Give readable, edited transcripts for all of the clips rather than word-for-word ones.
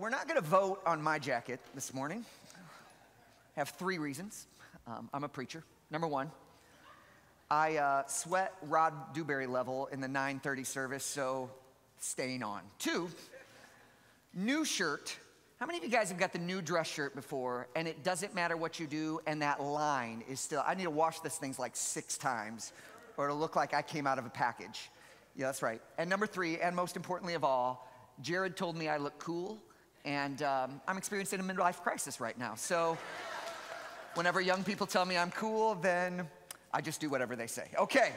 we're not going to vote on my jacket this morning. I have three reasons. I'm a preacher. Number one, I sweat Rod Dewberry level in the 9:30 service, so staying on. Two, new shirt. How many of you guys have got the new dress shirt before, and it doesn't matter what you do, and that line is still, I need to wash this thing like 6 times, or it'll look like I came out of a package. Yeah, that's right. And number three, and most importantly of all, Jared told me I look cool, and I'm experiencing a midlife crisis right now. So whenever young people tell me I'm cool, then I just do whatever they say. Okay.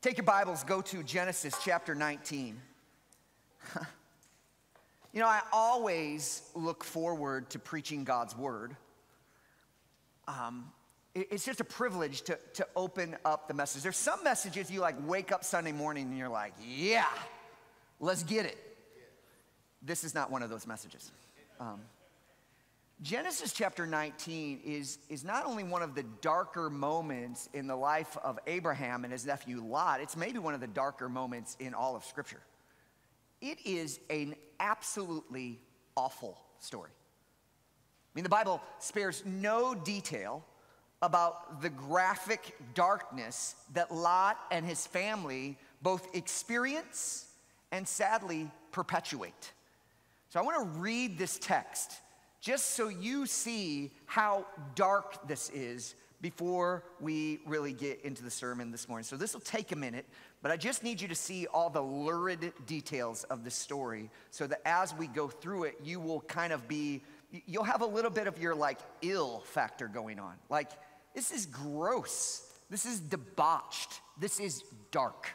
Take your Bibles, go to Genesis chapter 19. You know, I always look forward to preaching God's word. It's just a privilege to open up the message. There's some messages you like wake up Sunday morning and you're like, yeah, let's get it. This is not one of those messages. Genesis chapter 19 is not only one of the darker moments in the life of Abraham and his nephew Lot, it's maybe one of the darker moments in all of Scripture. It is an absolutely awful story. I mean, the Bible spares no detail about the graphic darkness that Lot and his family both experience and sadly perpetuate. So I want to read this text just so you see how dark this is before we really get into the sermon this morning. So this will take a minute, but I just need you to see all the lurid details of the story so that as we go through it, you will kind of be, you'll have a little bit of your like ill factor going on. Like, this is gross. This is debauched. This is dark.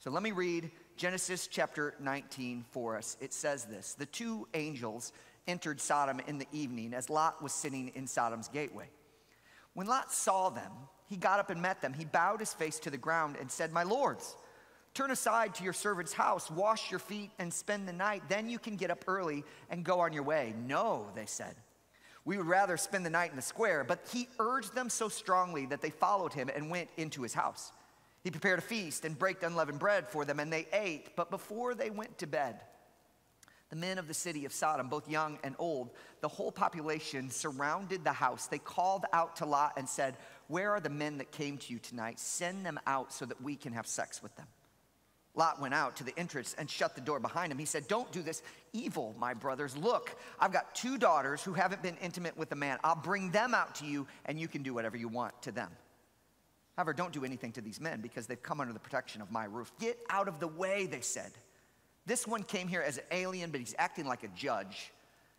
So let me read Genesis chapter 19 for us. It says this: the two angels entered Sodom in the evening as Lot was sitting in Sodom's gateway. When Lot saw them, he got up and met them. He bowed his face to the ground and said, "My lords, turn aside to your servant's house, wash your feet and spend the night. Then you can get up early and go on your way." "No," they said, "we would rather spend the night in the square." But he urged them so strongly that they followed him and went into his house. He prepared a feast and baked unleavened bread for them, and they ate. But before they went to bed, the men of the city of Sodom, both young and old, the whole population, surrounded the house. They called out to Lot and said, "Where are the men that came to you tonight? Send them out so that we can have sex with them." Lot went out to the entrance and shut the door behind him. He said, "Don't do this evil, my brothers. Look, I've got 2 daughters who haven't been intimate with a man. I'll bring them out to you, and you can do whatever you want to them. However, don't do anything to these men because they've come under the protection of my roof." "Get out of the way," they said. "This one came here as an alien, but he's acting like a judge.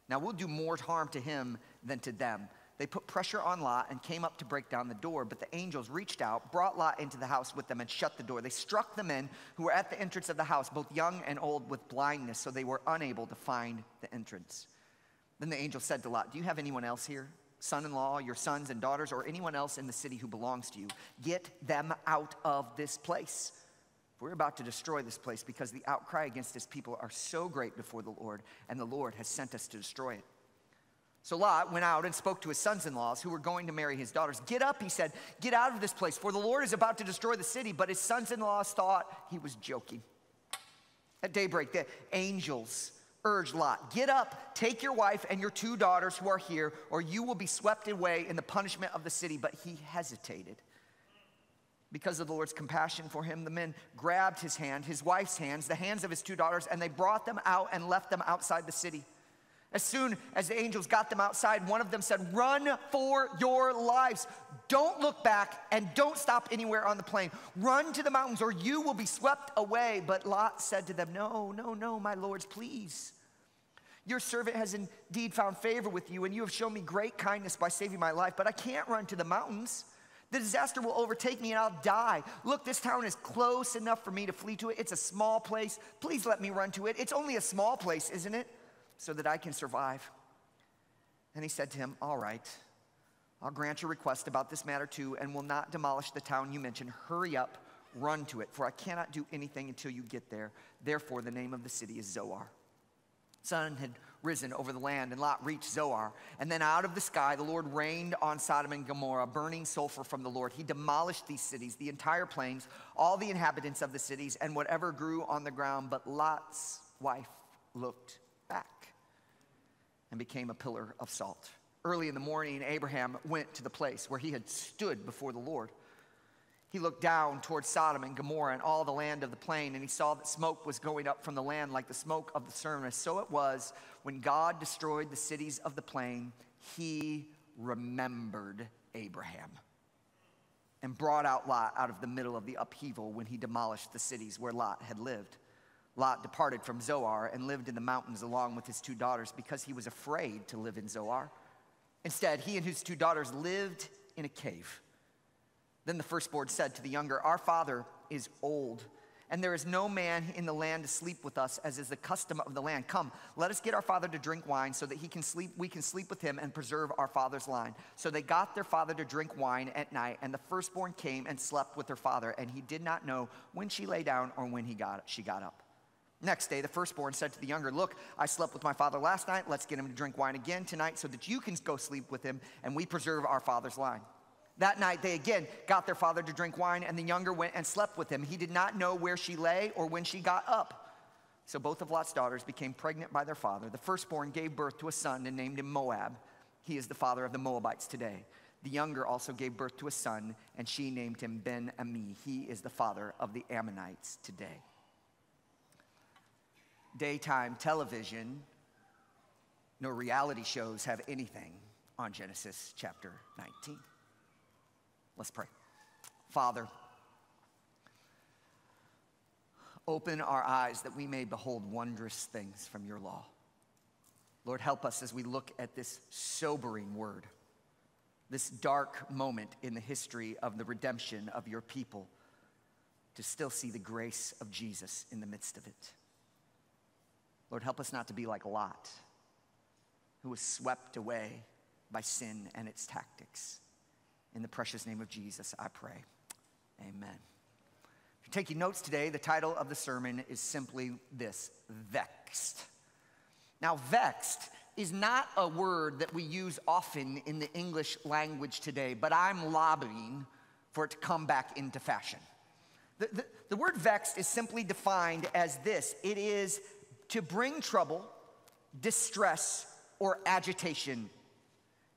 Now we'll do more harm to him than to them." They put pressure on Lot and came up to break down the door, but the angels reached out, brought Lot into the house with them, and shut the door. They struck the men who were at the entrance of the house, both young and old, with blindness, so they were unable to find the entrance. Then the angel said to Lot, "Do you have anyone else here? Son-in-law, your sons and daughters, or anyone else in the city who belongs to you? Get them out of this place. We're about to destroy this place because the outcry against this people are so great before the Lord, and the Lord has sent us to destroy it." So Lot went out and spoke to his sons-in-laws who were going to marry his daughters. "Get up," he said, "get out of this place, for the Lord is about to destroy the city." But his sons-in-laws thought he was joking. At daybreak, the angels urged Lot, "Get up, take your wife and your 2 daughters who are here, or you will be swept away in the punishment of the city." But he hesitated. Because of the Lord's compassion for him, the men grabbed his hand, his wife's hands, the hands of his 2 daughters, and they brought them out and left them outside the city. As soon as the angels got them outside, one of them said, "Run for your lives. Don't look back and don't stop anywhere on the plain. Run to the mountains or you will be swept away." But Lot said to them, No, my lords, please. Your servant has indeed found favor with you, and you have shown me great kindness by saving my life, but I can't run to the mountains. The disaster will overtake me and I'll die. Look, this town is close enough for me to flee to it. It's a small place. Please let me run to it. It's only a small place, isn't it? So that I can survive." And he said to him, "All right, I'll grant your request about this matter too, and will not demolish the town you mentioned. Hurry up, run to it, for I cannot do anything until you get there." Therefore, the name of the city is Zoar. Sun had risen over the land, and Lot reached Zoar. And then out of the sky, the Lord rained on Sodom and Gomorrah, burning sulfur from the Lord. He demolished these cities, the entire plains, all the inhabitants of the cities, and whatever grew on the ground. But Lot's wife looked back and became a pillar of salt. Early in the morning, Abraham went to the place where he had stood before the Lord. He looked down towards Sodom and Gomorrah and all the land of the plain, and he saw that smoke was going up from the land like the smoke of the furnace. So it was when God destroyed the cities of the plain, he remembered Abraham and brought out Lot out of the middle of the upheaval when he demolished the cities where Lot had lived. Lot departed from Zoar and lived in the mountains along with his two daughters because he was afraid to live in Zoar. Instead, he and his two daughters lived in a cave. Then the firstborn said to the younger, "Our father is old, and there is no man in the land to sleep with us, as is the custom of the land. Come, let us get our father to drink wine so that we can sleep with him and preserve our father's line." So they got their father to drink wine at night, and the firstborn came and slept with her father, and he did not know when she lay down or when she got up. Next day, the firstborn said to the younger, "Look, I slept with my father last night. Let's get him to drink wine again tonight so that you can go sleep with him and we preserve our father's line." That night, they again got their father to drink wine, and the younger went and slept with him. He did not know where she lay or when she got up. So both of Lot's daughters became pregnant by their father. The firstborn gave birth to a son and named him Moab. He is the father of the Moabites today. The younger also gave birth to a son, and she named him Ben-Ami. He is the father of the Ammonites today. Daytime television, no reality shows have anything on Genesis chapter 19. Let's pray. Father, open our eyes that we may behold wondrous things from your law. Lord, help us as we look at this sobering word, this dark moment in the history of the redemption of your people, to still see the grace of Jesus in the midst of it. Lord, help us not to be like Lot, who was swept away by sin and its tactics. In the precious name of Jesus, I pray. Amen. If you're taking notes today, the title of the sermon is simply this: vexed. Now, vexed is not a word that we use often in the English language today, but I'm lobbying for it to come back into fashion. The word vexed is simply defined as this: it is to bring trouble, distress, or agitation,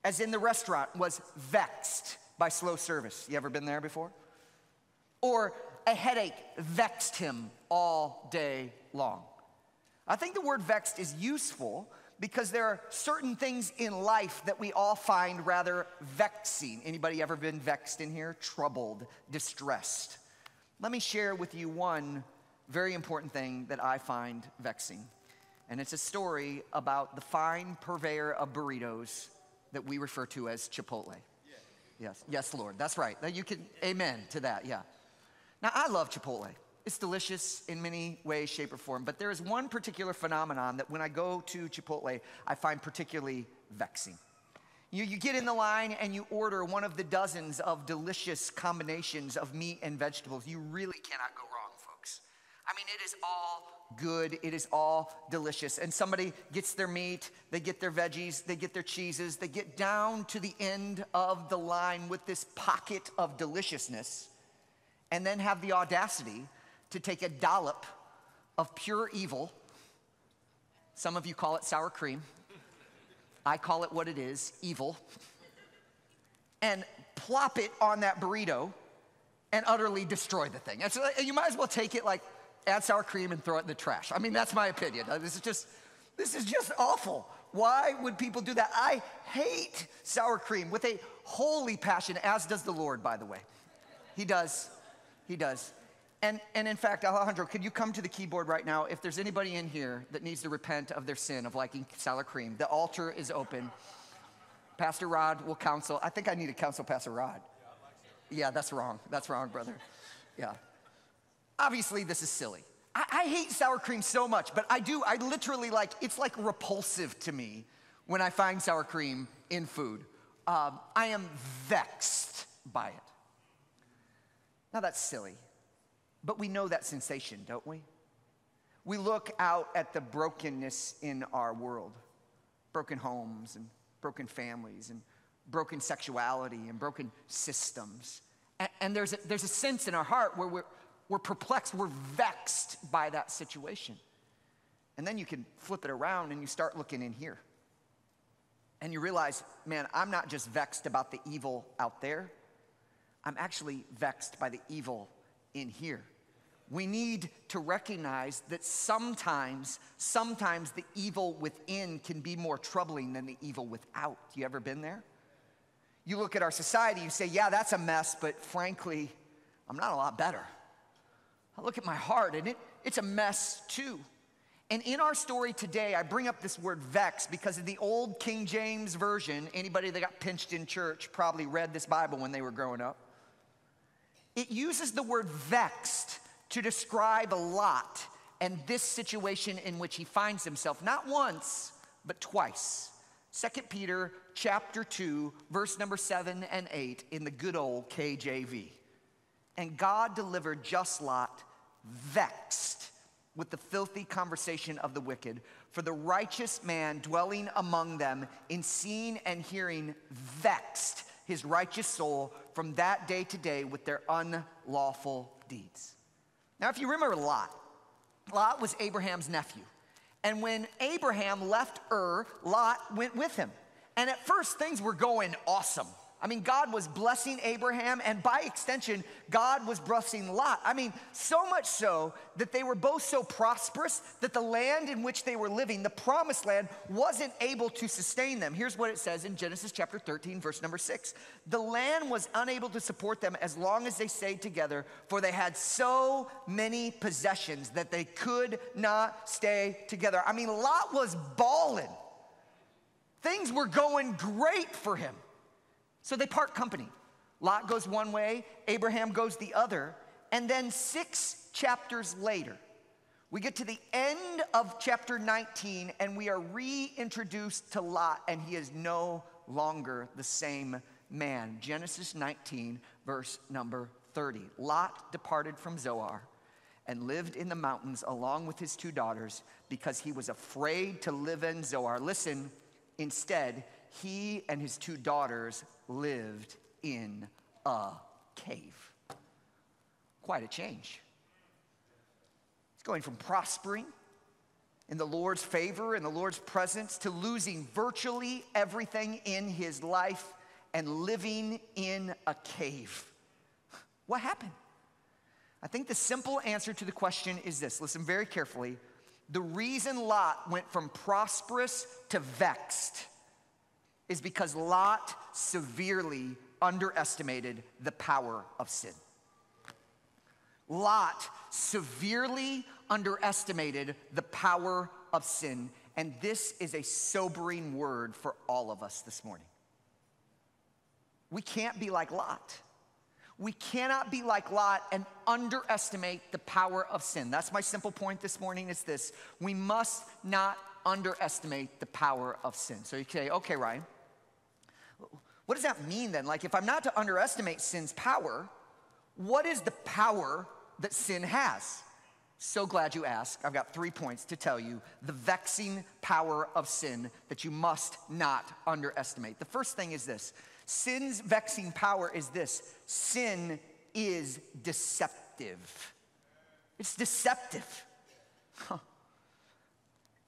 as in the restaurant was vexed by slow service. You ever been there before? Or a headache vexed him all day long. I think the word vexed is useful because there are certain things in life that we all find rather vexing. Anybody ever been vexed in here? Troubled, distressed. Let me share with you one very important thing that I find vexing. And it's a story about the fine purveyor of burritos that we refer to as Chipotle. Yes, yes, Lord, that's right. You can, amen to that, yeah. Now, I love Chipotle. It's delicious in many ways, shape, or form, but there is one particular phenomenon that when I go to Chipotle, I find particularly vexing. You get in the line and you order one of the dozens of delicious combinations of meat and vegetables. You really cannot go wrong, folks. I mean, it is all good, it is all delicious. And somebody gets their meat, they get their veggies, they get their cheeses, they get down to the end of the line with this pocket of deliciousness, and then have the audacity to take a dollop of pure evil. Some of you call it sour cream. I call it what it is, evil. And plop it on that burrito and utterly destroy the thing. And so you might as well take it, like, add sour cream and throw it in the trash. I mean, that's my opinion. This is just awful. Why would people do that? I hate sour cream with a holy passion, as does the Lord, by the way. He does. And in fact, Alejandro, could you come to the keyboard right now? If there's anybody in here that needs to repent of their sin of liking sour cream, the altar is open. Pastor Rod will counsel. I think I need to counsel Pastor Rod. Yeah, that's wrong. That's wrong, brother. Yeah. Obviously, this is silly. I hate sour cream so much, but I literally like, it's like repulsive to me when I find sour cream in food. I am vexed by it. Now that's silly, but we know that sensation, don't we? We look out at the brokenness in our world, broken homes and broken families and broken sexuality and broken systems. And there's a sense in our heart where we're perplexed, we're vexed by that situation. And then you can flip it around and you start looking in here. And you realize, man, I'm not just vexed about the evil out there. I'm actually vexed by the evil in here. We need to recognize that sometimes the evil within can be more troubling than the evil without. You ever been there? You look at our society, you say, yeah, that's a mess, but frankly, I'm not a lot better. I look at my heart, and it's a mess too. And in our story today, I bring up this word vex because in the old King James Version, anybody that got pinched in church probably read this Bible when they were growing up. It uses the word vexed to describe Lot and this situation in which he finds himself, not once, but twice. 2 Peter chapter 2, verse number 7 and 8 in the good old KJV. And God delivered just Lot vexed with the filthy conversation of the wicked, for the righteous man dwelling among them in seeing and hearing vexed his righteous soul from that day to day with their unlawful deeds. Now, if you remember Lot was Abraham's nephew. And when Abraham left Ur, Lot went with him. And at first, things were going awesome. I mean, God was blessing Abraham, and by extension, God was blessing Lot. I mean, so much so that they were both so prosperous that the land in which they were living, the promised land, wasn't able to sustain them. Here's what it says in Genesis chapter 13, verse number 6. The land was unable to support them as long as they stayed together, for they had so many possessions that they could not stay together. I mean, Lot was balling. Things were going great for him. So they part company. Lot goes one way, Abraham goes the other, and then 6 chapters later, we get to the end of chapter 19, and we are reintroduced to Lot, and he is no longer the same man. Genesis 19, verse number 30. Lot departed from Zoar and lived in the mountains along with his 2 daughters because he was afraid to live in Zoar. Listen, instead, he and his 2 daughters lived in a cave. Quite a change. It's going from prospering in the Lord's favor and the Lord's presence to losing virtually everything in his life and living in a cave. What happened? I think the simple answer to the question is this. Listen very carefully. The reason Lot went from prosperous to vexed is because Lot severely underestimated the power of sin. Lot severely underestimated the power of sin. And this is a sobering word for all of us this morning. We can't be like Lot. We cannot be like Lot and underestimate the power of sin. That's my simple point this morning. It's this. We must not underestimate the power of sin. So you say, okay, Ryan, what does that mean then? Like, if I'm not to underestimate sin's power, what is the power that sin has? So glad you asked. I've got 3 points to tell you the vexing power of sin that you must not underestimate. The first thing is this. Sin's vexing power is this. Sin is deceptive. It's deceptive.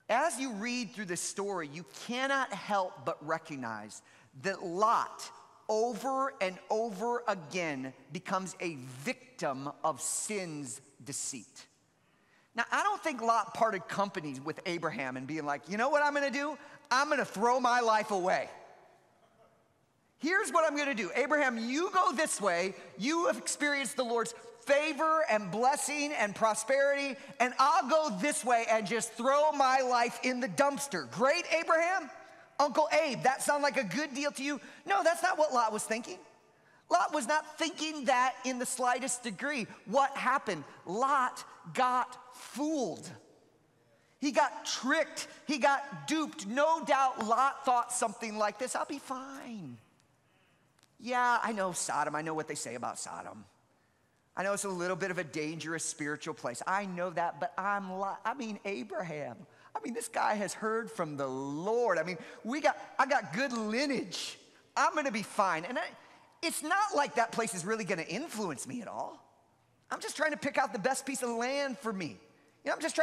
As you read through this story, you cannot help but recognize that Lot, over and over again, becomes a victim of sin's deceit. Now, I don't think Lot parted company with Abraham and being like, you know what I'm gonna do? I'm gonna throw my life away. Here's what I'm gonna do. Abraham, you go this way. You have experienced the Lord's favor and blessing and prosperity, and I'll go this way and just throw my life in the dumpster. Great, Abraham? Uncle Abe, that sound like a good deal to you? No, that's not what Lot was thinking. Lot was not thinking that in the slightest degree. What happened? Lot got fooled. He got tricked. He got duped. No doubt Lot thought something like this. I'll be fine. Yeah, I know Sodom. I know what they say about Sodom. I know it's a little bit of a dangerous spiritual place. I know that, but I'm Lot. I mean, Abraham. I mean, this guy has heard from the Lord. I mean, I got good lineage. I'm gonna be fine. And it's not like that place is really gonna influence me at all. I'm just trying to pick out the best piece of land for me. You know, I'm just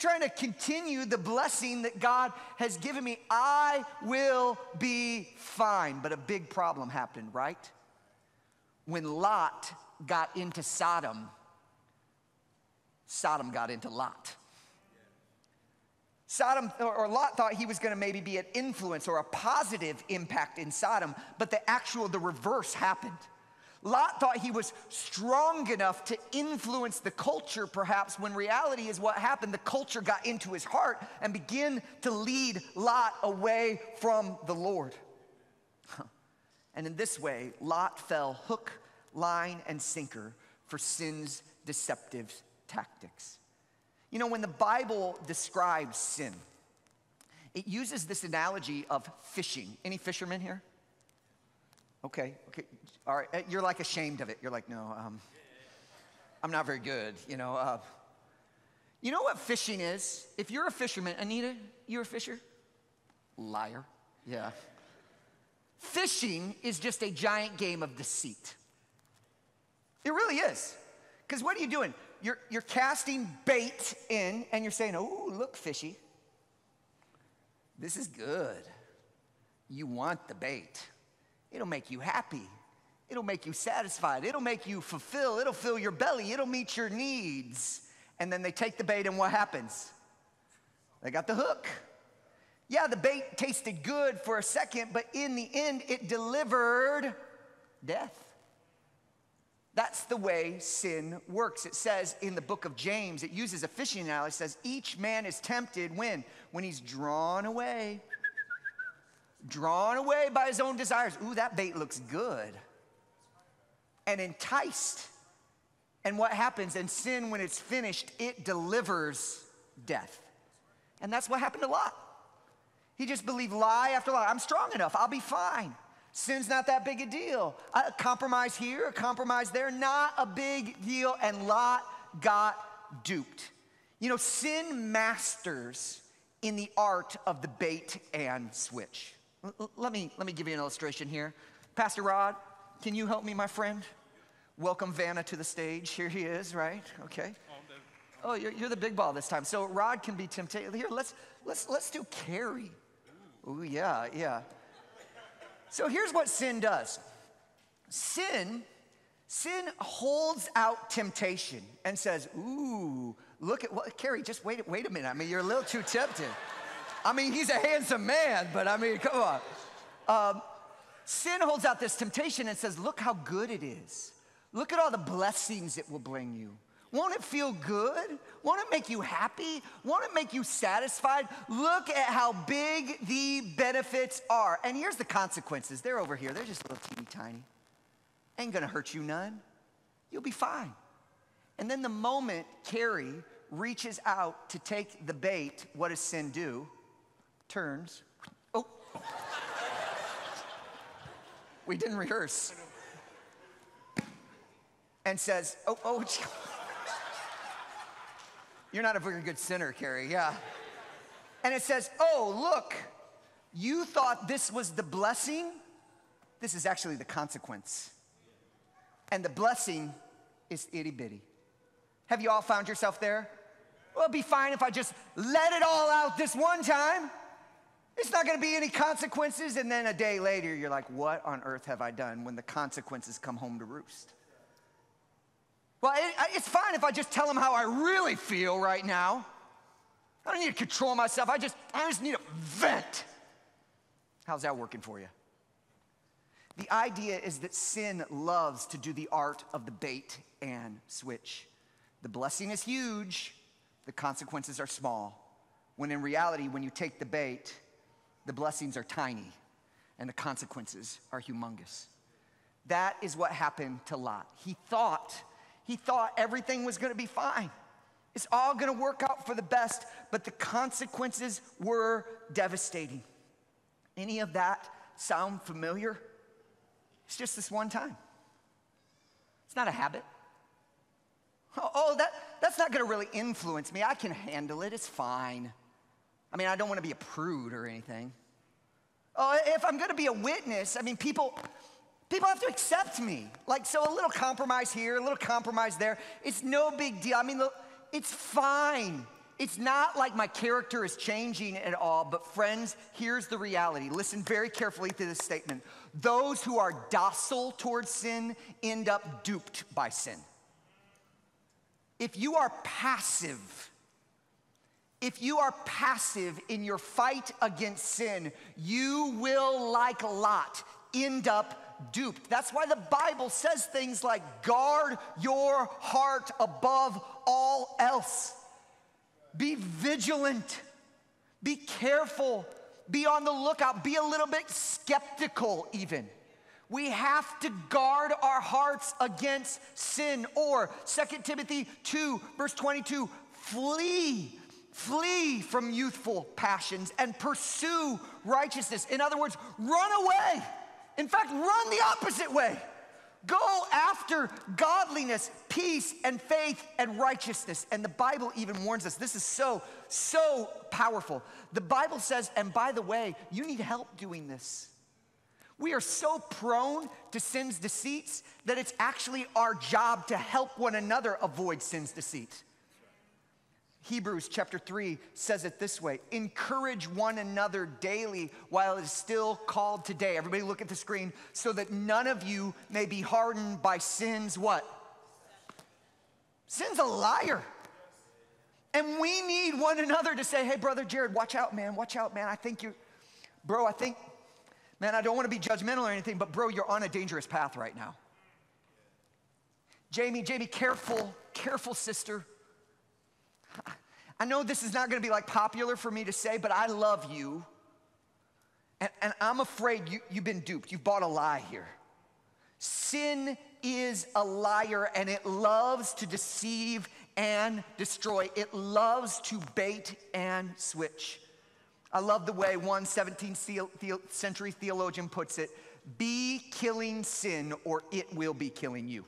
trying to continue the blessing that God has given me. I will be fine. But a big problem happened, right? When Lot got into Sodom, Sodom got into Lot. Sodom, or Lot thought he was going to maybe be an influence or a positive impact in Sodom, but the reverse happened. Lot thought he was strong enough to influence the culture, perhaps, when reality is what happened. The culture got into his heart and began to lead Lot away from the Lord. And in this way, Lot fell hook, line, and sinker for sin's deceptive tactics. You know, when the Bible describes sin, it uses this analogy of fishing. Any fishermen here? Okay. All right, you're like ashamed of it. You're like, no, I'm not very good, you know. You know what fishing is? If you're a fisherman, Anita, you're a fisher? Liar, yeah. Fishing is just a giant game of deceit. It really is. Because what are you doing? You're casting bait in and you're saying, oh, look, fishy. This is good. You want the bait. It'll make you happy. It'll make you satisfied. It'll make you fulfilled. It'll fill your belly. It'll meet your needs. And then they take the bait, and what happens? They got the hook. Yeah, the bait tasted good for a second, but in the end, it delivered death. That's the way sin works. It says in the book of James, it uses a fishing analogy. It says each man is tempted when? When he's drawn away. Drawn away by his own desires. Ooh, that bait looks good. And enticed. And what happens? And sin, when it's finished, it delivers death. And that's what happened to Lot. He just believed lie after lie. I'm strong enough. I'll be fine. Sin's not that big a deal. A compromise here, a compromise there, not a big deal. And Lot got duped. You know, sin masters in the art of the bait and switch. Let me give you an illustration here. Pastor Rod, can you help me, my friend? Welcome Vanna to the stage. Here he is, right? Okay. Oh, you're the big ball this time. So Rod can be tempted. Here, let's do Carrie. Ooh, yeah. So here's what sin does. Sin holds out temptation and says, ooh, look at what, Carrie, just wait a minute. I mean, you're a little too tempted. I mean, he's a handsome man, but I mean, come on. Sin holds out this temptation and says, look how good it is. Look at all the blessings it will bring you. Won't it feel good? Won't it make you happy? Won't it make you satisfied? Look at how big the benefits are. And here's the consequences. They're over here. They're just a little teeny tiny. Ain't gonna hurt you none. You'll be fine. And then the moment Carrie reaches out to take the bait, what does sin do? Turns. Oh. We didn't rehearse. And says, oh. You're not a very good sinner, Carrie, yeah. And it says, oh, look, you thought this was the blessing. This is actually the consequence. And the blessing is itty bitty. Have you all found yourself there? Well, it'd be fine if I just let it all out this one time. It's not gonna be any consequences. And then a day later, you're like, what on earth have I done, when the consequences come home to roost? Well, it's fine if I just tell them how I really feel right now. I don't need to control myself. I just need to vent. How's that working for you? The idea is that sin loves to do the art of the bait and switch. The blessing is huge. The consequences are small. When in reality, when you take the bait, the blessings are tiny and the consequences are humongous. That is what happened to Lot. He thought everything was gonna be fine. It's all gonna work out for the best, but the consequences were devastating. Any of that sound familiar? It's just this one time. It's not a habit. Oh, that's not gonna really influence me. I can handle it, it's fine. I mean, I don't wanna be a prude or anything. Oh, if I'm gonna be a witness, I mean, people have to accept me. Like, so a little compromise here, a little compromise there. It's no big deal. I mean, it's fine. It's not like my character is changing at all, but friends, here's the reality. Listen very carefully to this statement. Those who are docile towards sin end up duped by sin. If you are passive, in your fight against sin, you will, like Lot, end up duped. That's why the Bible says things like, guard your heart above all else. Be vigilant, be careful, be on the lookout, be a little bit skeptical even. We have to guard our hearts against sin. Or 2 Timothy 2, verse 22, flee from youthful passions and pursue righteousness. In other words, run away. In fact, run the opposite way. Go after godliness, peace, and faith, and righteousness. And the Bible even warns us. This is so, so powerful. The Bible says, and by the way, you need help doing this. We are so prone to sin's deceits that it's actually our job to help one another avoid sin's deceit. Hebrews chapter 3 says it this way, encourage one another daily while it is still called today. Everybody look at the screen, so that none of you may be hardened by sin's what? Sin's a liar. And we need one another to say, hey, brother Jared, watch out, man. Watch out, man. I think you're, bro, I think, man, I don't want to be judgmental or anything, but bro, you're on a dangerous path right now. Jamie, careful sister. I know this is not gonna be like popular for me to say, but I love you. And I'm afraid you've been duped. You've bought a lie here. Sin is a liar, and it loves to deceive and destroy. It loves to bait and switch. I love the way one 17th century theologian puts it, be killing sin or it will be killing you.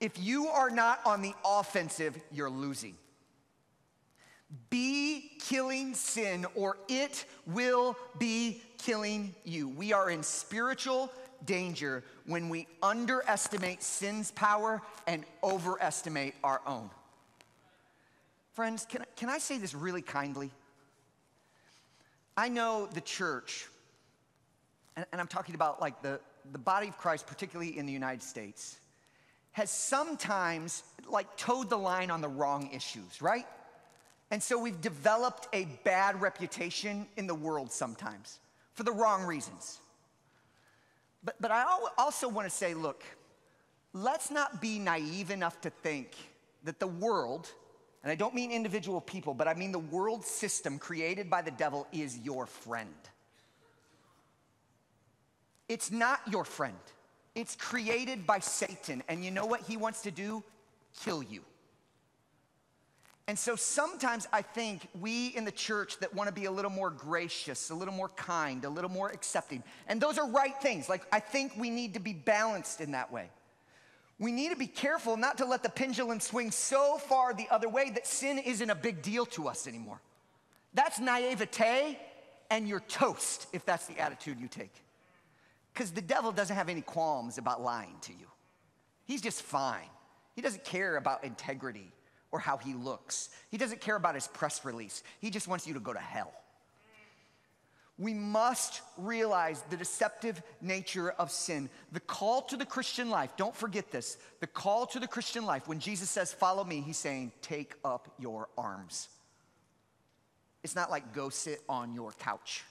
If you are not on the offensive, you're losing. Be killing sin or it will be killing you. We are in spiritual danger when we underestimate sin's power and overestimate our own. Friends, can I say this really kindly? I know the church, and I'm talking about like the body of Christ, particularly in the United States, has sometimes like towed the line on the wrong issues, right? And so we've developed a bad reputation in the world sometimes for the wrong reasons. But I also wanna say, look, let's not be naive enough to think that the world, and I don't mean individual people, but I mean the world system created by the devil is your friend. It's not your friend. It's created by Satan, and you know what he wants to do? Kill you. And so sometimes I think we in the church that want to be a little more gracious, a little more kind, a little more accepting, and those are right things. Like, I think we need to be balanced in that way. We need to be careful not to let the pendulum swing so far the other way that sin isn't a big deal to us anymore. That's naivete, and you're toast if that's the attitude you take. Because the devil doesn't have any qualms about lying to you. He's just fine. He doesn't care about integrity or how he looks. He doesn't care about his press release. He just wants you to go to hell. We must realize the deceptive nature of sin. The call to the Christian life, don't forget this, the call to the Christian life, when Jesus says, follow me, he's saying, take up your arms. It's not like go sit on your couch.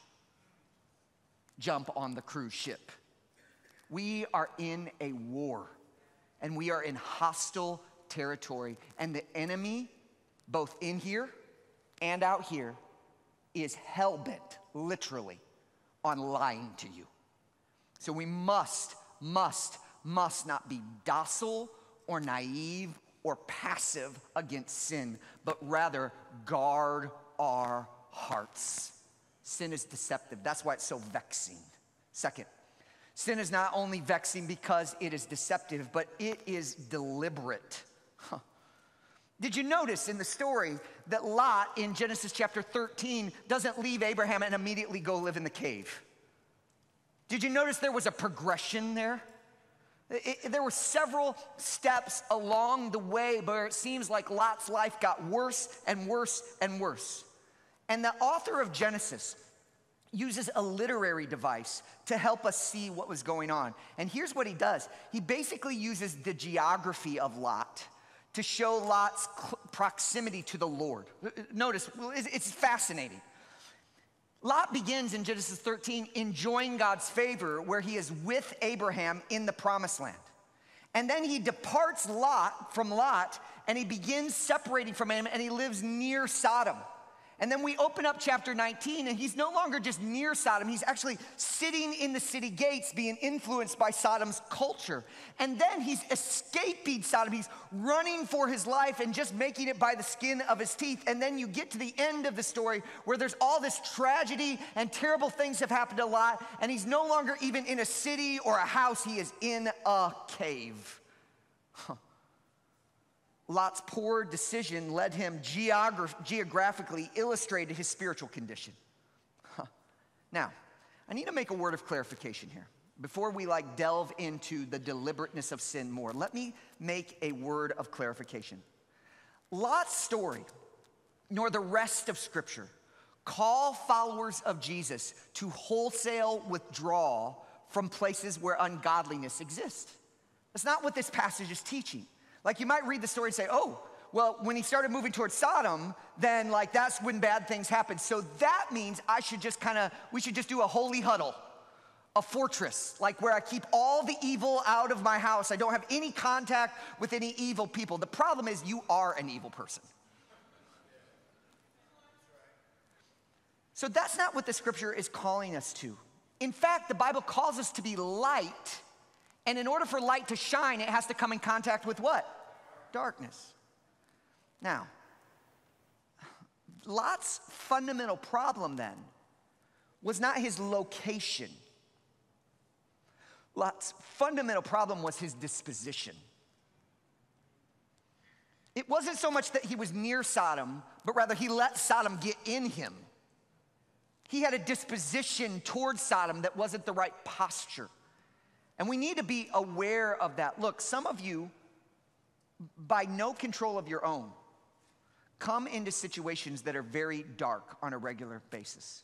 Jump on the cruise ship. We are in a war, and we are in hostile territory, and the enemy, both in here and out here, is hell-bent, literally, on lying to you. So we must not be docile or naive or passive against sin, but rather guard our hearts. Sin is deceptive. That's why it's so vexing. Second, sin is not only vexing because it is deceptive, but it is deliberate. Huh. Did you notice in the story that Lot in Genesis chapter 13 doesn't leave Abraham and immediately go live in the cave? Did you notice there was a progression there? There were several steps along the way, but it seems like Lot's life got worse and worse and worse. And the author of Genesis uses a literary device to help us see what was going on. And here's what he does. He basically uses the geography of Lot to show Lot's proximity to the Lord. Notice, it's fascinating. Lot begins in Genesis 13 enjoying God's favor where he is with Abraham in the promised land. And then he departs from Lot and he begins separating from him and he lives near Sodom. And then we open up chapter 19 and he's no longer just near Sodom, he's actually sitting in the city gates being influenced by Sodom's culture. And then he's escaping Sodom, he's running for his life and just making it by the skin of his teeth. And then you get to the end of the story where there's all this tragedy and terrible things have happened to Lot and he's no longer even in a city or a house, he is in a cave. Lot's poor decision led him geographically illustrated his spiritual condition. Now, I need to make a word of clarification here. Before we delve into the deliberateness of sin more, let me make a word of clarification. Lot's story, nor the rest of Scripture, call followers of Jesus to wholesale withdraw from places where ungodliness exists. That's not what this passage is teaching. Like you might read the story and say, oh, well, when he started moving towards Sodom, then that's when bad things happen. So that means we should just do a holy huddle, a fortress, where I keep all the evil out of my house. I don't have any contact with any evil people. The problem is you are an evil person. So that's not what the Scripture is calling us to. In fact, the Bible calls us to be light. And in order for light to shine, it has to come in contact with what? Darkness. Now, Lot's fundamental problem then was not his location. Lot's fundamental problem was his disposition. It wasn't so much that he was near Sodom, but rather he let Sodom get in him. He had a disposition towards Sodom that wasn't the right posture. And we need to be aware of that. Look, some of you, by no control of your own, come into situations that are very dark on a regular basis.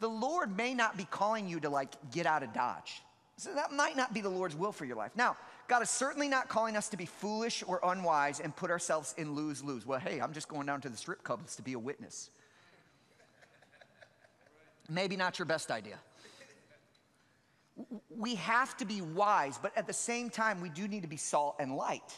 The Lord may not be calling you to get out of Dodge. So that might not be the Lord's will for your life. Now, God is certainly not calling us to be foolish or unwise and put ourselves in lose-lose. Well, hey, I'm just going down to the strip clubs to be a witness. Maybe not your best idea. We have to be wise, but at the same time, we do need to be salt and light.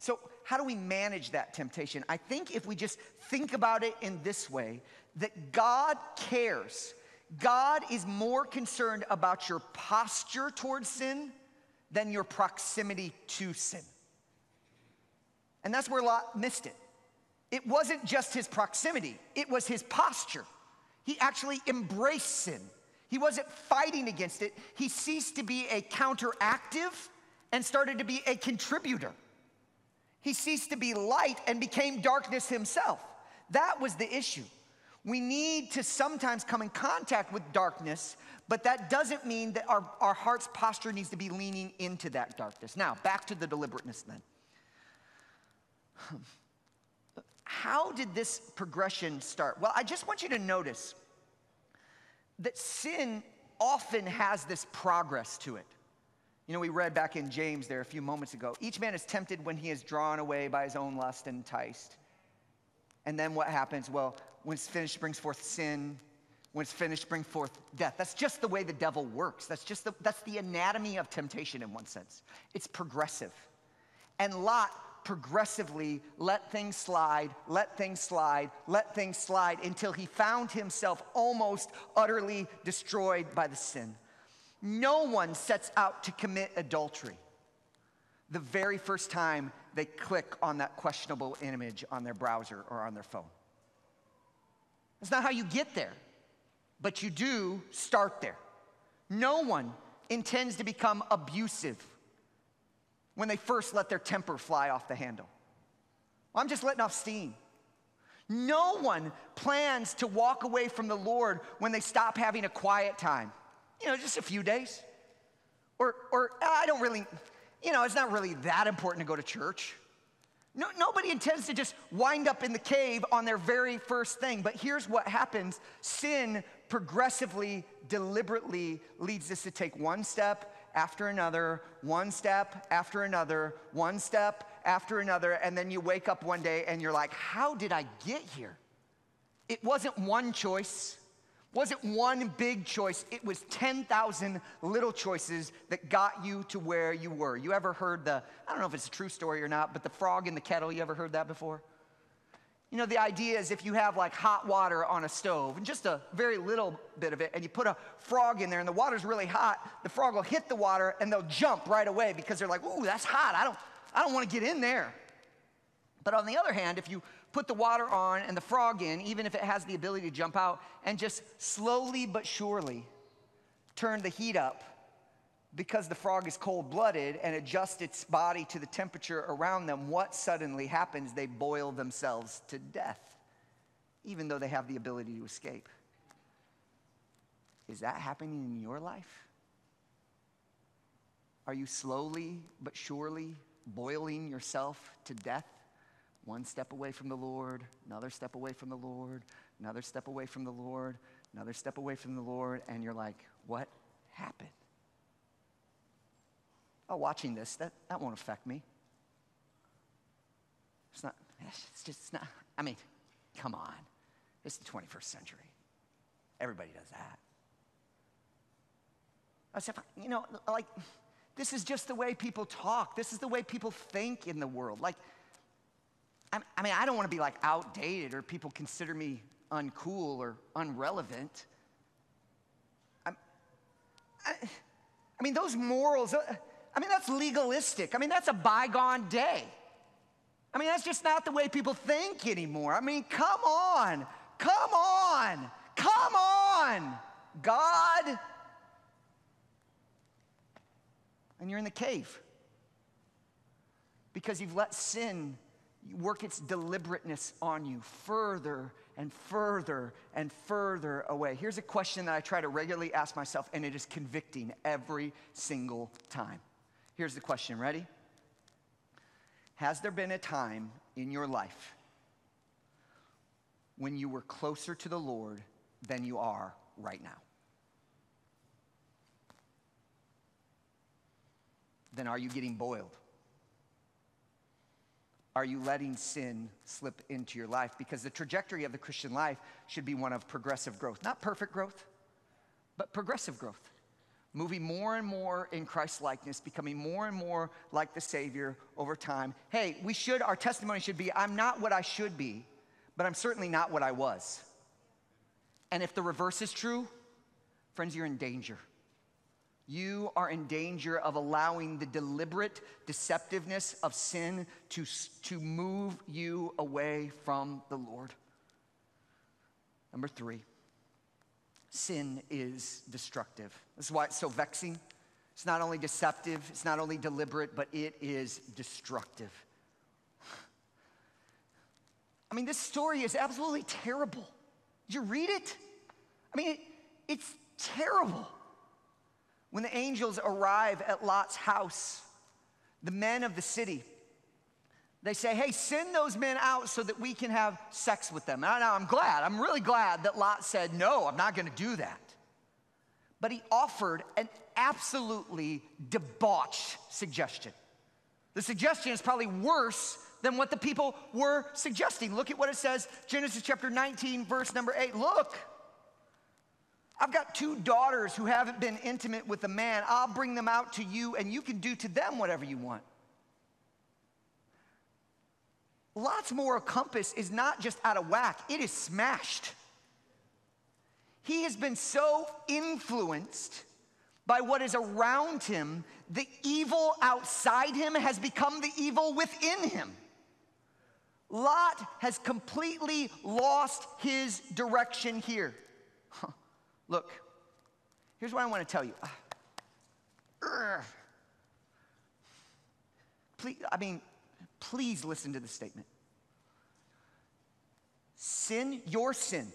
So how do we manage that temptation? I think if we just think about it in this way, that God cares. God is more concerned about your posture towards sin than your proximity to sin. And that's where Lot missed it. It wasn't just his proximity, it was his posture. He actually embraced sin. He wasn't fighting against it. He ceased to be a counteractive and started to be a contributor. He ceased to be light and became darkness himself. That was the issue. We need to sometimes come in contact with darkness, but that doesn't mean that our heart's posture needs to be leaning into that darkness. Now, back to the deliberateness then. How did this progression start? Well, I just want you to notice that sin often has this progress to it. You know, we read back in James there a few moments ago, each man is tempted when he is drawn away by his own lust and enticed. And then what happens? Well, when it's finished, brings forth sin. When it's finished, brings forth death. That's just the way the devil works. That's the anatomy of temptation in one sense. It's progressive. And Lot progressively let things slide until he found himself almost utterly destroyed by the sin. No one sets out to commit adultery the very first time they click on that questionable image on their browser or on their phone. That's not how you get there, but you do start there. No one intends to become abusive when they first let their temper fly off the handle. Well, I'm just letting off steam. No one plans to walk away from the Lord when they stop having a quiet time. You know, just a few days. Or I don't really, you know, it's not really that important to go to church. No, nobody intends to just wind up in the cave on their very first thing. But here's what happens. Sin progressively, deliberately leads us to take one step after another, one step after another, one step after another. And then you wake up one day and you're like, how did I get here? It wasn't one choice. Wasn't one big choice. It was 10,000 little choices that got you to where you were. You ever heard the, I don't know if it's a true story or not, but the frog in the kettle, you ever heard that before? You know, the idea is if you have like hot water on a stove, and just a very little bit of it, and you put a frog in there and the water's really hot, the frog will hit the water and they'll jump right away because they're like, ooh, that's hot, I don't wanna get in there. But on the other hand, if you put the water on and the frog in, even if it has the ability to jump out, and just slowly but surely turn the heat up because the frog is cold-blooded and adjust its body to the temperature around them, what suddenly happens? They boil themselves to death, even though they have the ability to escape. Is that happening in your life? Are you slowly but surely boiling yourself to death? One step away from the Lord, another step away from the Lord, another step away from the Lord, another step away from the Lord, and you're like, what happened? Oh, watching this, that won't affect me. It's just not, I mean, come on. It's the 21st century. Everybody does that. I said, you know, like, this is just the way people talk. This is the way people think in the world. Like, I mean, I don't want to be like outdated or people consider me uncool or irrelevant. I mean, those morals, I mean, that's legalistic. I mean, that's a bygone day. I mean, that's just not the way people think anymore. I mean, come on, come on, come on, God. And you're in the cave because you've let sin work its deliberateness on you further and further and further away. Here's a question that I try to regularly ask myself, and it is convicting every single time. Here's the question, ready? Has there been a time in your life when you were closer to the Lord than you are right now? Then are you getting boiled? Are you letting sin slip into your life? Because the trajectory of the Christian life should be one of progressive growth. Not perfect growth, but progressive growth. Moving more and more in Christ-likeness, becoming more and more like the Savior over time. Hey, our testimony should be, I'm not what I should be, but I'm certainly not what I was. And if the reverse is true, friends, you're in danger. You are in danger of allowing the deliberate deceptiveness of sin to move you away from the Lord. Number three, sin is destructive. This is why it's so vexing. It's not only deceptive, it's not only deliberate, but it is destructive. I mean, this story is absolutely terrible. Did you read it? I mean, it's terrible. When the angels arrive at Lot's house, the men of the city, they say, hey, send those men out so that we can have sex with them. And I'm really glad that Lot said, no, I'm not gonna do that. But he offered an absolutely debauched suggestion. The suggestion is probably worse than what the people were suggesting. Look at what it says, Genesis chapter 19, verse number 8, look. I've got two daughters who haven't been intimate with a man. I'll bring them out to you, and you can do to them whatever you want. Lot's moral compass is not just out of whack. It is smashed. He has been so influenced by what is around him, the evil outside him has become the evil within him. Lot has completely lost his direction here. Huh. Look, here's what I want to tell you. Please listen to this statement. Your sin,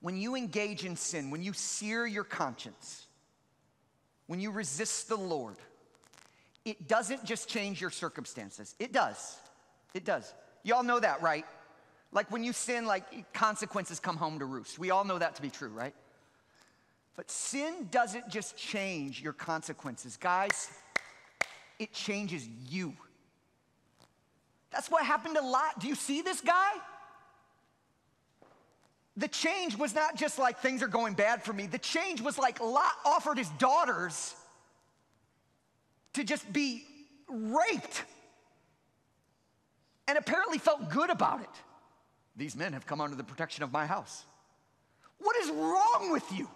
when you engage in sin, when you sear your conscience, when you resist the Lord, it doesn't just change your circumstances. It does. It does. Y'all know that, right? Like when you sin, like consequences come home to roost. We all know that to be true, right? But sin doesn't just change your consequences. Guys, it changes you. That's what happened to Lot. Do you see this guy? The change was not just like things are going bad for me. The change was like Lot offered his daughters to just be raped and apparently felt good about it. These men have come under the protection of my house. What is wrong with you?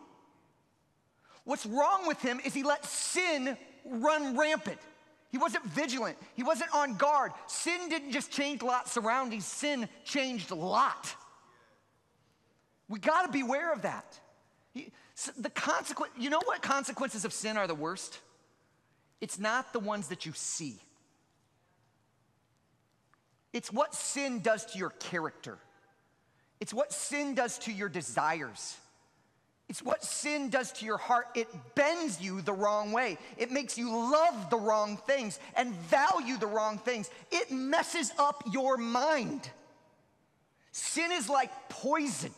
What's wrong with him is he let sin run rampant. He wasn't vigilant. He wasn't on guard. Sin didn't just change Lot's surroundings. Sin changed Lot. We got to beware of that. You know what consequences of sin are the worst? It's not the ones that you see. It's what sin does to your character. It's what sin does to your desires. It's what sin does to your heart. It bends you the wrong way. It makes you love the wrong things and value the wrong things. It messes up your mind. Sin is like poison.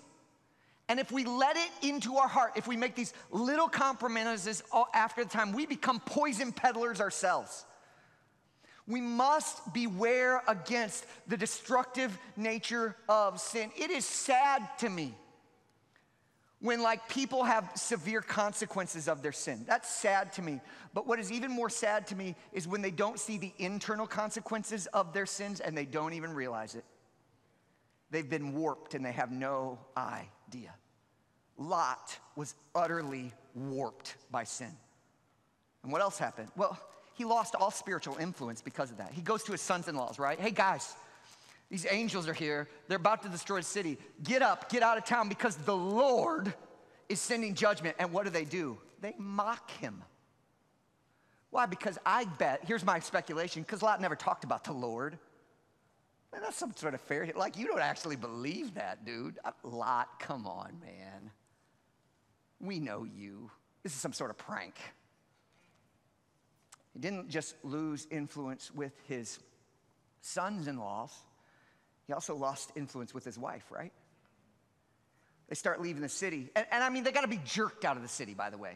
And if we let it into our heart, if we make these little compromises after the time, we become poison peddlers ourselves. We must beware against the destructive nature of sin. It is sad to me when people have severe consequences of their sin. That's sad to me. But what is even more sad to me is when they don't see the internal consequences of their sins and they don't even realize it. They've been warped and they have no idea. Lot was utterly warped by sin. And what else happened? Well, he lost all spiritual influence because of that. He goes to his sons-in-laws, right? Hey guys, these angels are here. They're about to destroy the city. Get up, get out of town because the Lord is sending judgment. And what do? They mock him. Why? Because I bet, here's my speculation, because Lot never talked about the Lord. Man, that's some sort of fairy tale. Like, you don't actually believe that, dude. Lot, come on, man. We know you. This is some sort of prank. He didn't just lose influence with his sons-in-laws. He also lost influence with his wife, right? They start leaving the city. And I mean, they got to be jerked out of the city, by the way.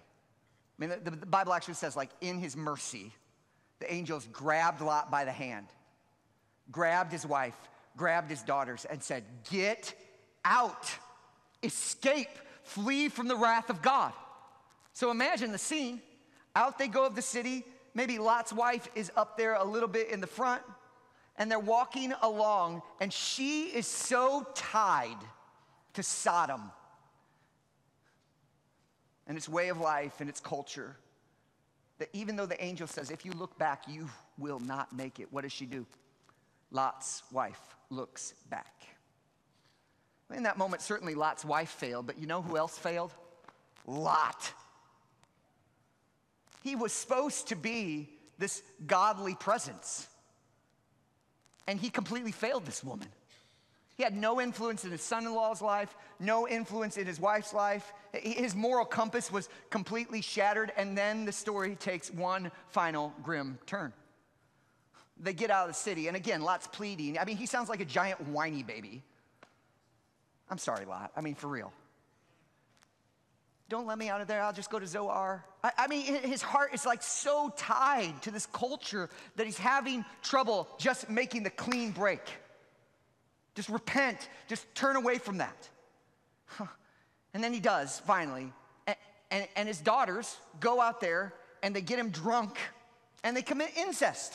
I mean, the Bible actually says, like, in his mercy, the angels grabbed Lot by the hand. Grabbed his wife, grabbed his daughters, and said, get out, escape, flee from the wrath of God. So imagine the scene. Out they go of the city. Maybe Lot's wife is up there a little bit in the front, and they're walking along, and she is so tied to Sodom and its way of life and its culture that even though the angel says, if you look back, you will not make it, what does she do? Lot's wife looks back. In that moment, certainly Lot's wife failed, but you know who else failed? Lot. He was supposed to be this godly presence, and he completely failed this woman. He had no influence in his son-in-law's life, no influence in his wife's life. His moral compass was completely shattered, and then the story takes one final grim turn. They get out of the city, and again, Lot's pleading. I mean, he sounds like a giant whiny baby. I'm sorry, Lot. I mean, for real. Don't let me out of there. I'll just go to Zoar. I mean, his heart is like so tied to this culture that he's having trouble just making the clean break. Just repent. Just turn away from that. Huh. And then he does, finally. And his daughters go out there, and they get him drunk, and they commit incest.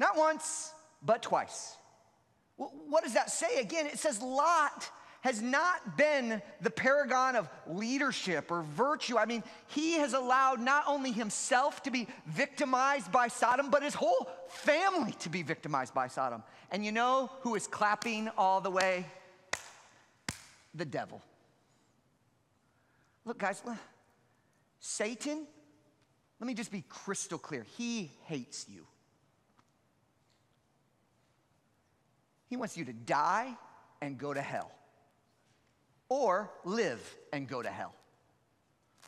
Not once, but twice. What does that say? Again, it says Lot has not been the paragon of leadership or virtue. I mean, he has allowed not only himself to be victimized by Sodom, but his whole family to be victimized by Sodom. And you know who is clapping all the way? The devil. Look, guys, Satan, let me just be crystal clear. He hates you. He wants you to die and go to hell, or live and go to hell.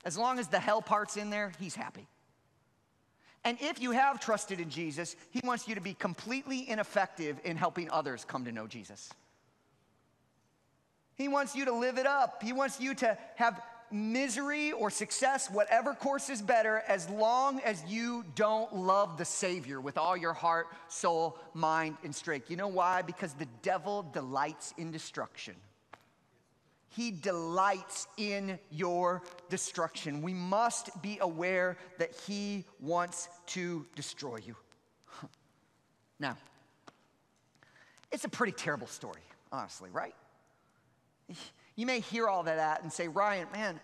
As long as the hell part's in there, he's happy. And if you have trusted in Jesus, he wants you to be completely ineffective in helping others come to know Jesus. He wants you to live it up. He wants you to have misery or success, whatever course is better, as long as you don't love the Savior with all your heart, soul, mind, and strength. You know why? Because the devil delights in destruction. He delights in your destruction. We must be aware that he wants to destroy you. Now, it's a pretty terrible story, honestly, right? You may hear all of that and say, Ryan, man,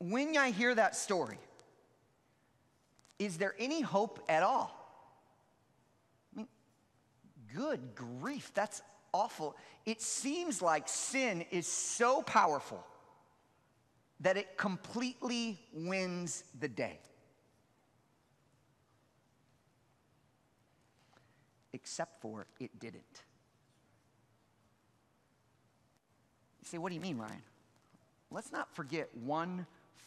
when I hear that story, is there any hope at all? I mean, good grief, that's awful. It seems like sin is so powerful that it completely wins the day. Except for it didn't. You say, what do you mean, Ryan? Let's not forget one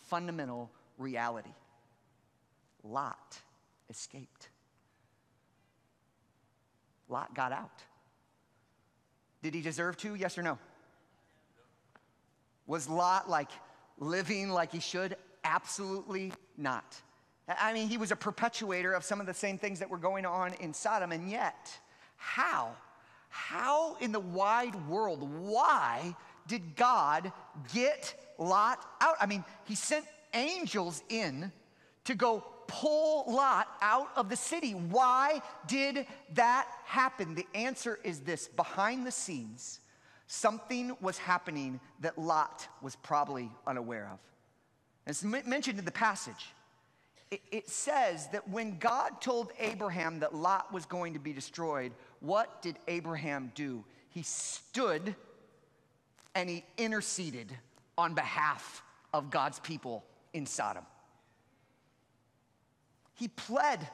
fundamental reality. Lot escaped. Lot got out. Did he deserve to? Yes or no? Was Lot like living like he should? Absolutely not. I mean, he was a perpetuator of some of the same things that were going on in Sodom, and yet, how in the wide world, why did God get Lot out? I mean, he sent angels in to go pull Lot out of the city. Why did that happen? The answer is this. Behind the scenes, something was happening that Lot was probably unaware of. It's mentioned in the passage. It says that when God told Abraham that Lot was going to be destroyed, what did Abraham do? He stood and he interceded on behalf of God's people in Sodom. He pled,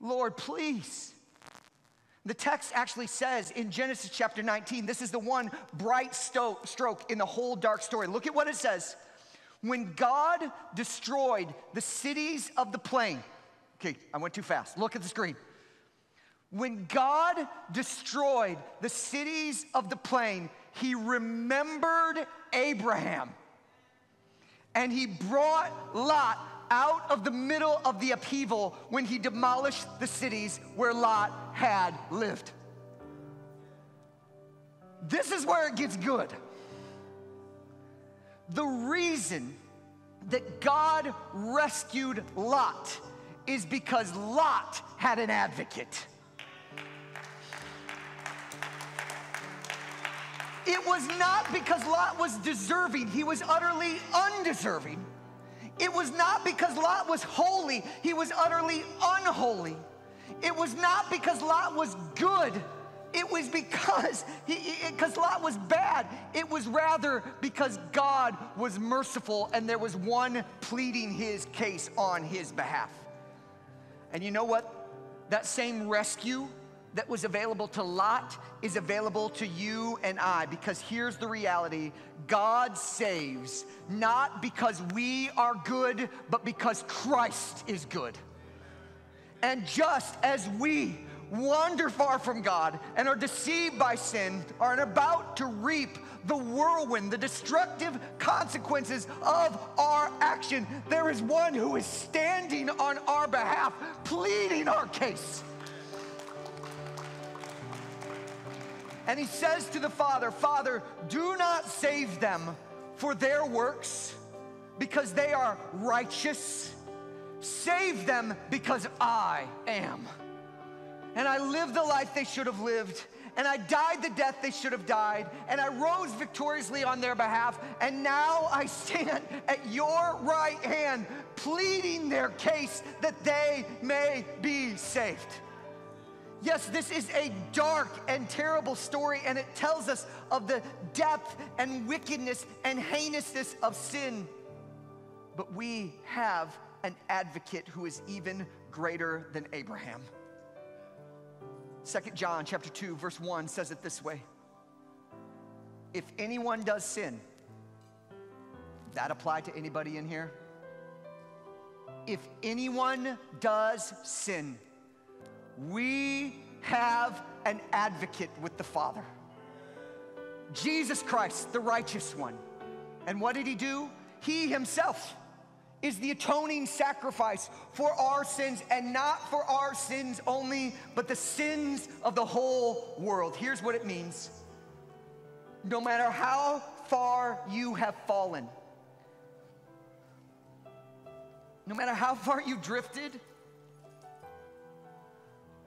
Lord, please. The text actually says in Genesis chapter 19, this is the one bright stroke in the whole dark story. Look at what it says. When God destroyed the cities of the plain. Okay, I went too fast. Look at the screen. When God destroyed the cities of the plain, he remembered Abraham, and he brought Lot out of the middle of the upheaval when he demolished the cities where Lot had lived. This is where it gets good. The reason that God rescued Lot is because Lot had an advocate. It was not because Lot was deserving. He was utterly undeserving. It was not because Lot was holy. He was utterly unholy. It was not because Lot was good. It was because Lot was bad. It was rather because God was merciful and there was one pleading his case on his behalf. And you know what? That same rescue that was available to Lot is available to you and I, because here's the reality. God saves not because we are good, but because Christ is good. And just as we wander far from God and are deceived by sin, are about to reap the whirlwind, the destructive consequences of our action, there is one who is standing on our behalf, pleading our case. And he says to the Father, Father, do not save them for their works, because they are righteous. Save them because I am. And I lived the life they should have lived, and I died the death they should have died, and I rose victoriously on their behalf, and now I stand at your right hand, pleading their case that they may be saved. Yes, this is a dark and terrible story, and it tells us of the depth and wickedness and heinousness of sin. But we have an advocate who is even greater than Abraham. 2 John chapter 2, verse 1 says it this way. If anyone does sin, that apply to anybody in here? If anyone does sin, we have an advocate with the Father, Jesus Christ, the righteous one. And what did he do? He himself is the atoning sacrifice for our sins, and not for our sins only, but the sins of the whole world. Here's what it means. No matter how far you have fallen, no matter how far you drifted,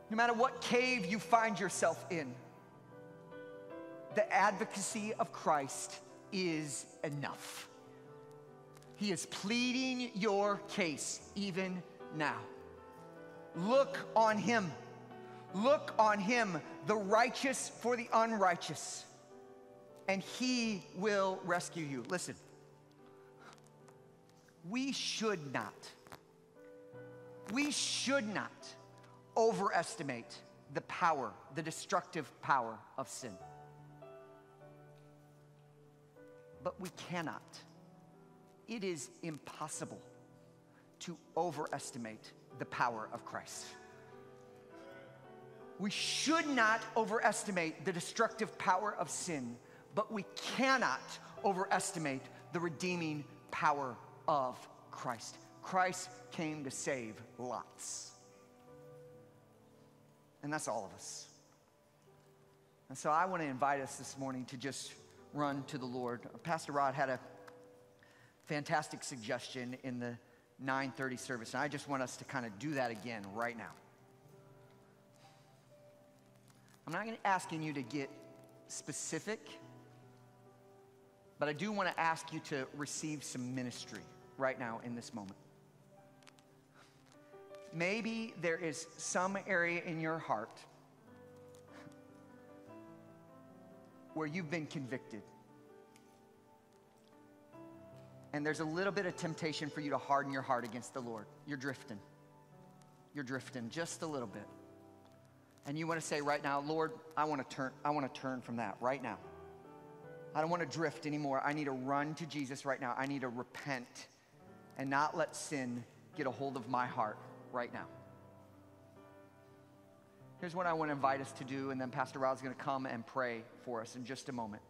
no matter what cave you find yourself in, the advocacy of Christ is enough. He is pleading your case even now. Look on him. Look on him, the righteous for the unrighteous, and he will rescue you. Listen, we should not overestimate the power, the destructive power of sin. But we cannot. It is impossible to overestimate the power of Christ. We should not overestimate the destructive power of sin, but we cannot overestimate the redeeming power of Christ. Christ came to save lots. And that's all of us. And so I want to invite us this morning to just run to the Lord. Pastor Rod had a fantastic suggestion in the 9:30 service, and I just want us to kind of do that again right now. I'm not asking you to get specific, but I do want to ask you to receive some ministry right now in this moment. Maybe there is some area in your heart where you've been convicted. And there's a little bit of temptation for you to harden your heart against the Lord. You're drifting. You're drifting just a little bit. And you want to say right now, Lord, I want to turn from that right now. I don't want to drift anymore. I need to run to Jesus right now. I need to repent and not let sin get a hold of my heart right now. Here's what I want to invite us to do, and then Pastor Rod's going to come and pray for us in just a moment.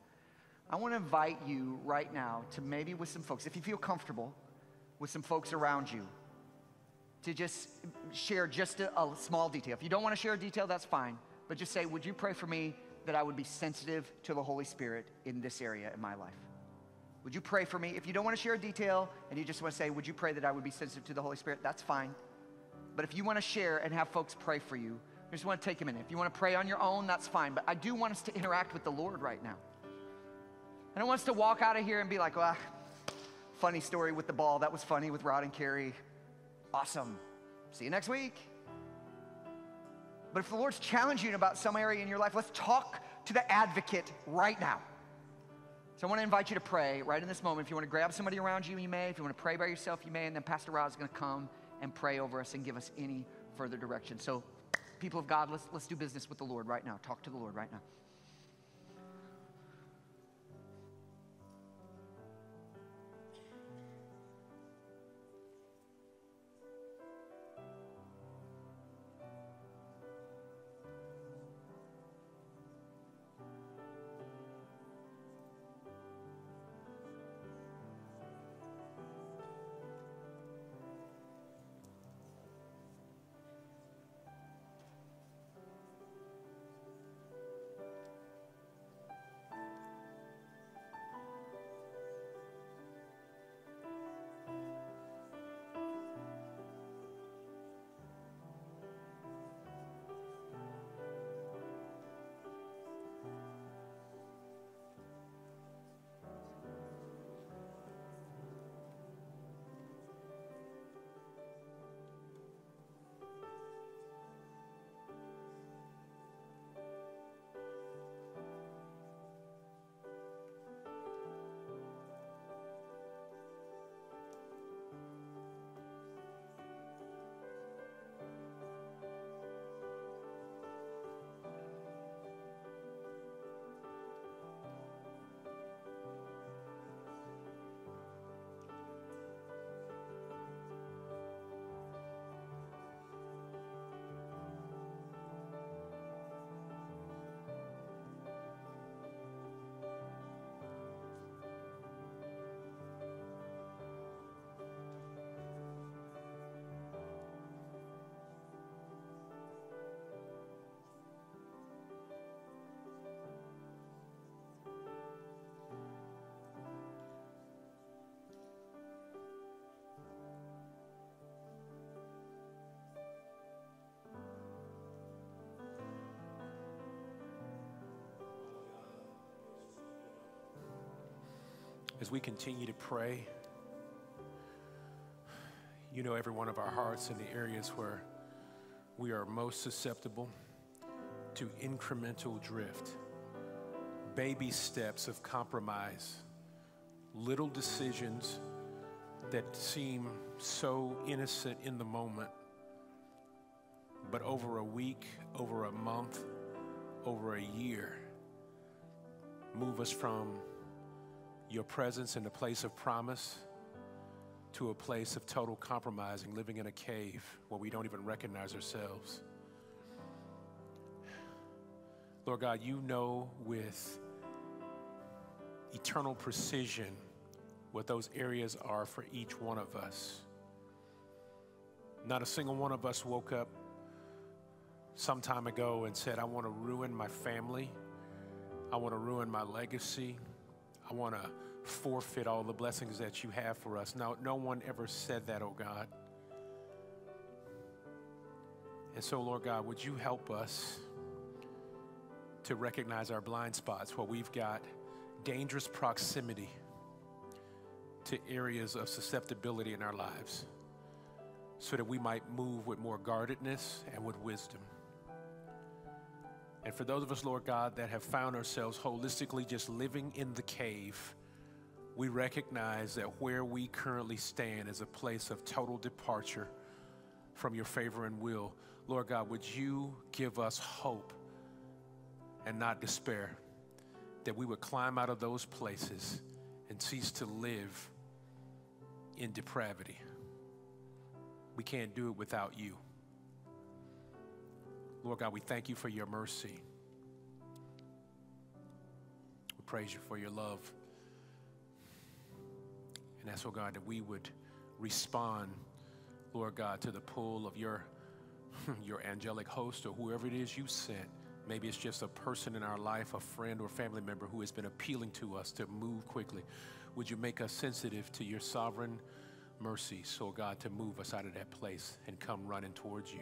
I want to invite you right now to maybe with some folks, if you feel comfortable, with some folks around you, to just share just a small detail. If you don't want to share a detail, that's fine, but just say, would you pray for me that I would be sensitive to the Holy Spirit in this area in my life? Would you pray for me? If you don't want to share a detail and you just want to say, would you pray that I would be sensitive to the Holy Spirit? That's fine. But if you want to share and have folks pray for you, I just want to take a minute. If you want to pray on your own, that's fine. But I do want us to interact with the Lord right now. I don't want us to walk out of here and be like, well, funny story with the ball. That was funny with Rod and Carrie. Awesome. See you next week. But if the Lord's challenging you about some area in your life, let's talk to the advocate right now. So I want to invite you to pray right in this moment. If you want to grab somebody around you, you may. If you want to pray by yourself, you may. And then Pastor Rod is going to come and pray over us and give us any further direction. So people of God, let's do business with the Lord right now. Talk to the Lord right now. as we continue to pray, you know every one of our hearts and the areas where we are most susceptible to incremental drift, baby steps of compromise, little decisions that seem so innocent in the moment, but over a week, over a month, over a year, move us from your presence in a place of promise to a place of total compromise and living in a cave where we don't even recognize ourselves. Lord God, you know with eternal precision what those areas are for each one of us. Not a single one of us woke up some time ago and said, I want to ruin my family. I want to ruin my legacy. I want to forfeit all the blessings that you have for us. Now, no one ever said that, oh God. And so, Lord God, would you help us to recognize our blind spots where we've got dangerous proximity to areas of susceptibility in our lives so that we might move with more guardedness and with wisdom. And for those of us, Lord God, that have found ourselves holistically just living in the cave, we recognize that where we currently stand is a place of total departure from your favor and will. Lord God, would you give us hope and not despair, that we would climb out of those places and cease to live in depravity. We can't do it without you. Lord God, we thank you for your mercy. We praise you for your love. And that's, oh God, that we would respond, Lord God, to the pull of your angelic host or whoever it is you sent. Maybe it's just a person in our life, a friend or family member who has been appealing to us to move quickly. Would you make us sensitive to your sovereign mercy, so God, to move us out of that place and come running towards you?